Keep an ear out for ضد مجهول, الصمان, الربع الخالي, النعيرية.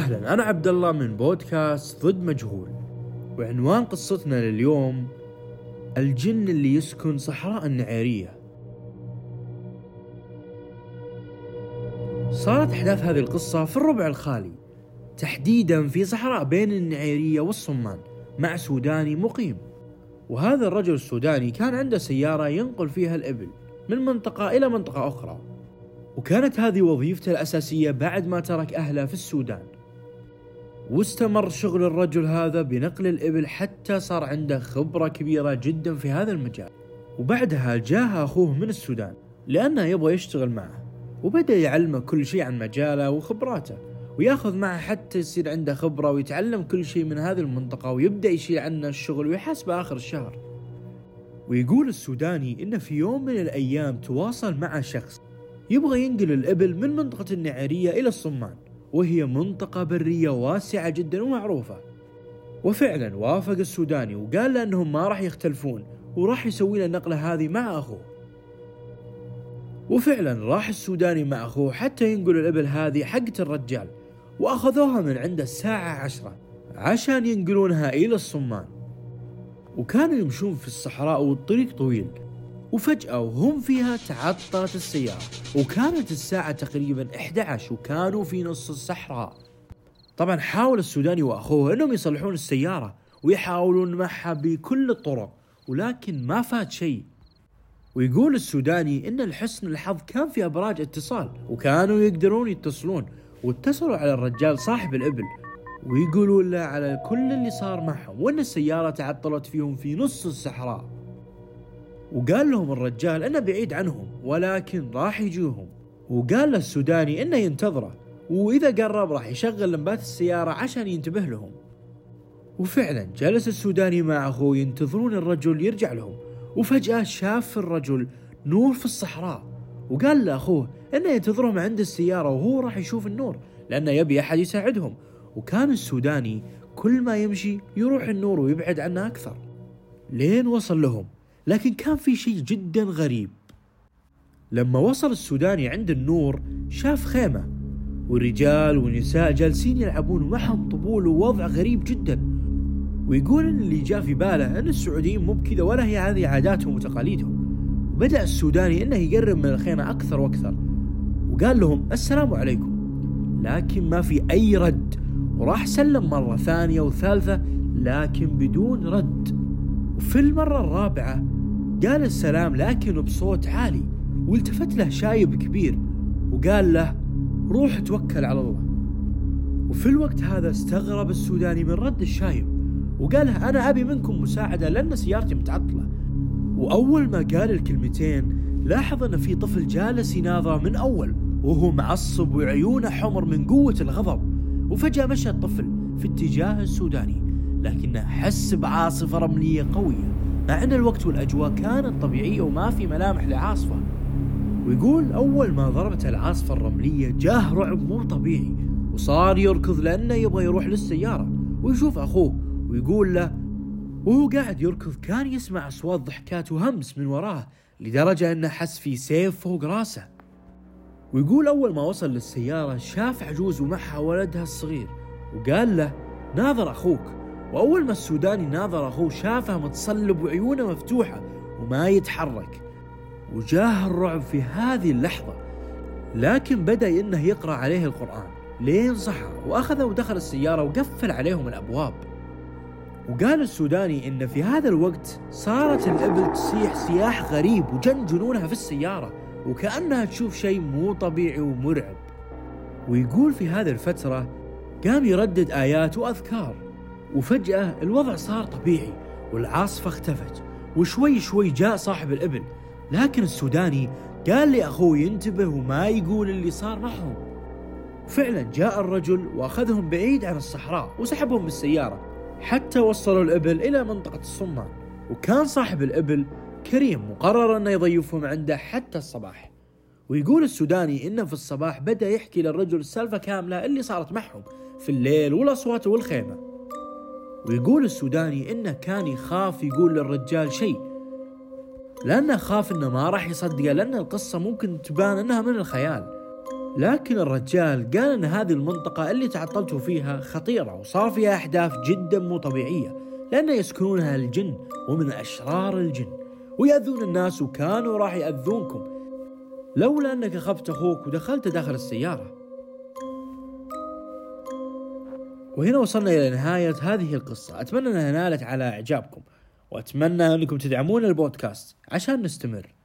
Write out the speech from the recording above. أهلا، أنا عبد الله من بودكاست ضد مجهول، وعنوان قصتنا لليوم الجن اللي يسكن صحراء النعيرية. صارت أحداث هذه القصة في الربع الخالي، تحديدا في صحراء بين النعيرية والصمان، مع سوداني مقيم. وهذا الرجل السوداني كان عنده سيارة ينقل فيها الإبل من منطقة إلى منطقة أخرى، وكانت هذه وظيفته الأساسية بعد ما ترك أهله في السودان. واستمر شغل الرجل هذا بنقل الإبل حتى صار عنده خبرة كبيرة جدا في هذا المجال. وبعدها جاء أخوه من السودان لأنه يبغى يشتغل معه، وبدأ يعلمه كل شيء عن مجاله وخبراته، ويأخذ معه حتى يصير عنده خبرة ويتعلم كل شيء من هذه المنطقة، ويبدأ يشيل عنه الشغل ويحاسبه آخر الشهر. ويقول السوداني إن في يوم من الأيام تواصل مع شخص يبغى ينقل الإبل من منطقة النعيرية إلى الصمان، وهي منطقة برية واسعة جدا ومعروفة. وفعلا وافق السوداني وقال له أنهم ما راح يختلفون وراح يسوي له النقلة هذه مع أخوه. وفعلا راح السوداني مع أخوه حتى ينقل الإبل هذه حقت الرجال، وأخذوها من عنده الساعة 10 عشان ينقلونها إلى الصمان. وكانوا يمشون في الصحراء والطريق طويل، وفجأة وهم فيها تعطلت السيارة، وكانت الساعة تقريبا 11 وكانوا في نص الصحراء. طبعا حاول السوداني وأخوه أنهم يصلحون السيارة ويحاولون معها بكل الطرق، ولكن ما فات شيء. ويقول السوداني إن لحسن الحظ كان في أبراج اتصال وكانوا يقدرون يتصلون، واتصلوا على الرجال صاحب الإبل ويقولوا له على كل اللي صار معهم، وأن السيارة تعطلت فيهم في نص الصحراء. وقال لهم الرجال أنه بعيد عنهم ولكن راح يجوهم، وقال للسوداني أنه ينتظره، وإذا قرب راح يشغل لمبات السيارة عشان ينتبه لهم. وفعلا جلس السوداني مع أخوه ينتظرون الرجل يرجع لهم، وفجأة شاف الرجل نور في الصحراء، وقال لأخوه أنه ينتظرهم عند السيارة وهو راح يشوف النور لأنه يبي أحد يساعدهم. وكان السوداني كل ما يمشي يروح النور ويبعد عنه أكثر لين وصل لهم. لكن كان في شيء جدا غريب، لما وصل السوداني عند النور شاف خيمة والرجال والنساء جالسين يلعبون ومعهم طبول ووضع غريب جدا. ويقول إن اللي جاء في باله أن السعوديين مو بكذا ولا هي هذه عاداتهم وتقاليدهم. بدأ السوداني أنه يقرب من الخيمة أكثر وأكثر، وقال لهم السلام عليكم، لكن ما في أي رد. وراح سلم مرة ثانية وثالثة لكن بدون رد. في المرة 4 قال السلام لكن بصوت عالي، والتفت له شايب كبير وقال له روح توكل على الله. وفي الوقت هذا استغرب السوداني من رد الشايب، وقال له أنا أبي منكم مساعدة لأن سيارتي متعطلة. وأول ما قال الكلمتين لاحظ أن في طفل جالس يناظره من أول وهو معصب وعيونه حمر من قوة الغضب. وفجأة مشى الطفل في اتجاه السوداني، لكنه حس بعاصفة رملية قوية، مع أن الوقت والأجواء كانت طبيعية وما في ملامح لعاصفة. ويقول أول ما ضربت العاصفة الرملية جاه رعب مو طبيعي، وصار يركض لأنه يبغى يروح للسيارة ويشوف أخوه. ويقول له وهو قاعد يركض كان يسمع أصوات ضحكات وهمس من وراه، لدرجة أنه حس في سيف فوق راسه. ويقول أول ما وصل للسيارة شاف عجوز ومعها ولدها الصغير، وقال له ناظر أخوك. وأول ما السوداني ناظر أخوه شافه متصلب وعيونه مفتوحة وما يتحرك، وجاه الرعب في هذه اللحظة. لكن بدأ إنه يقرأ عليه القرآن لين صحى، وأخذه ودخل السيارة وقفل عليهم الأبواب. وقال السوداني إن في هذا الوقت صارت الإبل تصيح صياح غريب وجنونها في السيارة، وكأنها تشوف شيء مو طبيعي ومرعب. ويقول في هذه الفترة قام يردد آيات وأذكار، وفجأة الوضع صار طبيعي والعاصفة اختفت، وشوي شوي جاء صاحب الإبل. لكن السوداني قال لأخوه ينتبه وما يقول اللي صار معهم. وفعلا جاء الرجل وأخذهم بعيد عن الصحراء وسحبهم بالسيارة حتى وصلوا الإبل إلى منطقة الصمان. وكان صاحب الإبل كريم وقرر أنه يضيفهم عنده حتى الصباح. ويقول السوداني إنه في الصباح بدأ يحكي للرجل السالفة كاملة اللي صارت معهم في الليل والأصوات والخيمة. ويقول السوداني إنه كان يخاف يقول للرجال شيء، لأنه خاف إنه ما راح يصدقه، لأن القصة ممكن تبان إنها من الخيال. لكن الرجال قال أن هذه المنطقة اللي تعطلتوا فيها خطيرة وصار فيها أحداث جدا مو طبيعية، لأن يسكنونها الجن ومن أشرار الجن ويأذون الناس، وكانوا راح يأذونكم لولا أنك خفت أخوك ودخلت داخل السيارة. وهنا وصلنا إلى نهاية هذه القصة، أتمنى أنها نالت على إعجابكم وأتمنى أنكم تدعمون البودكاست عشان نستمر.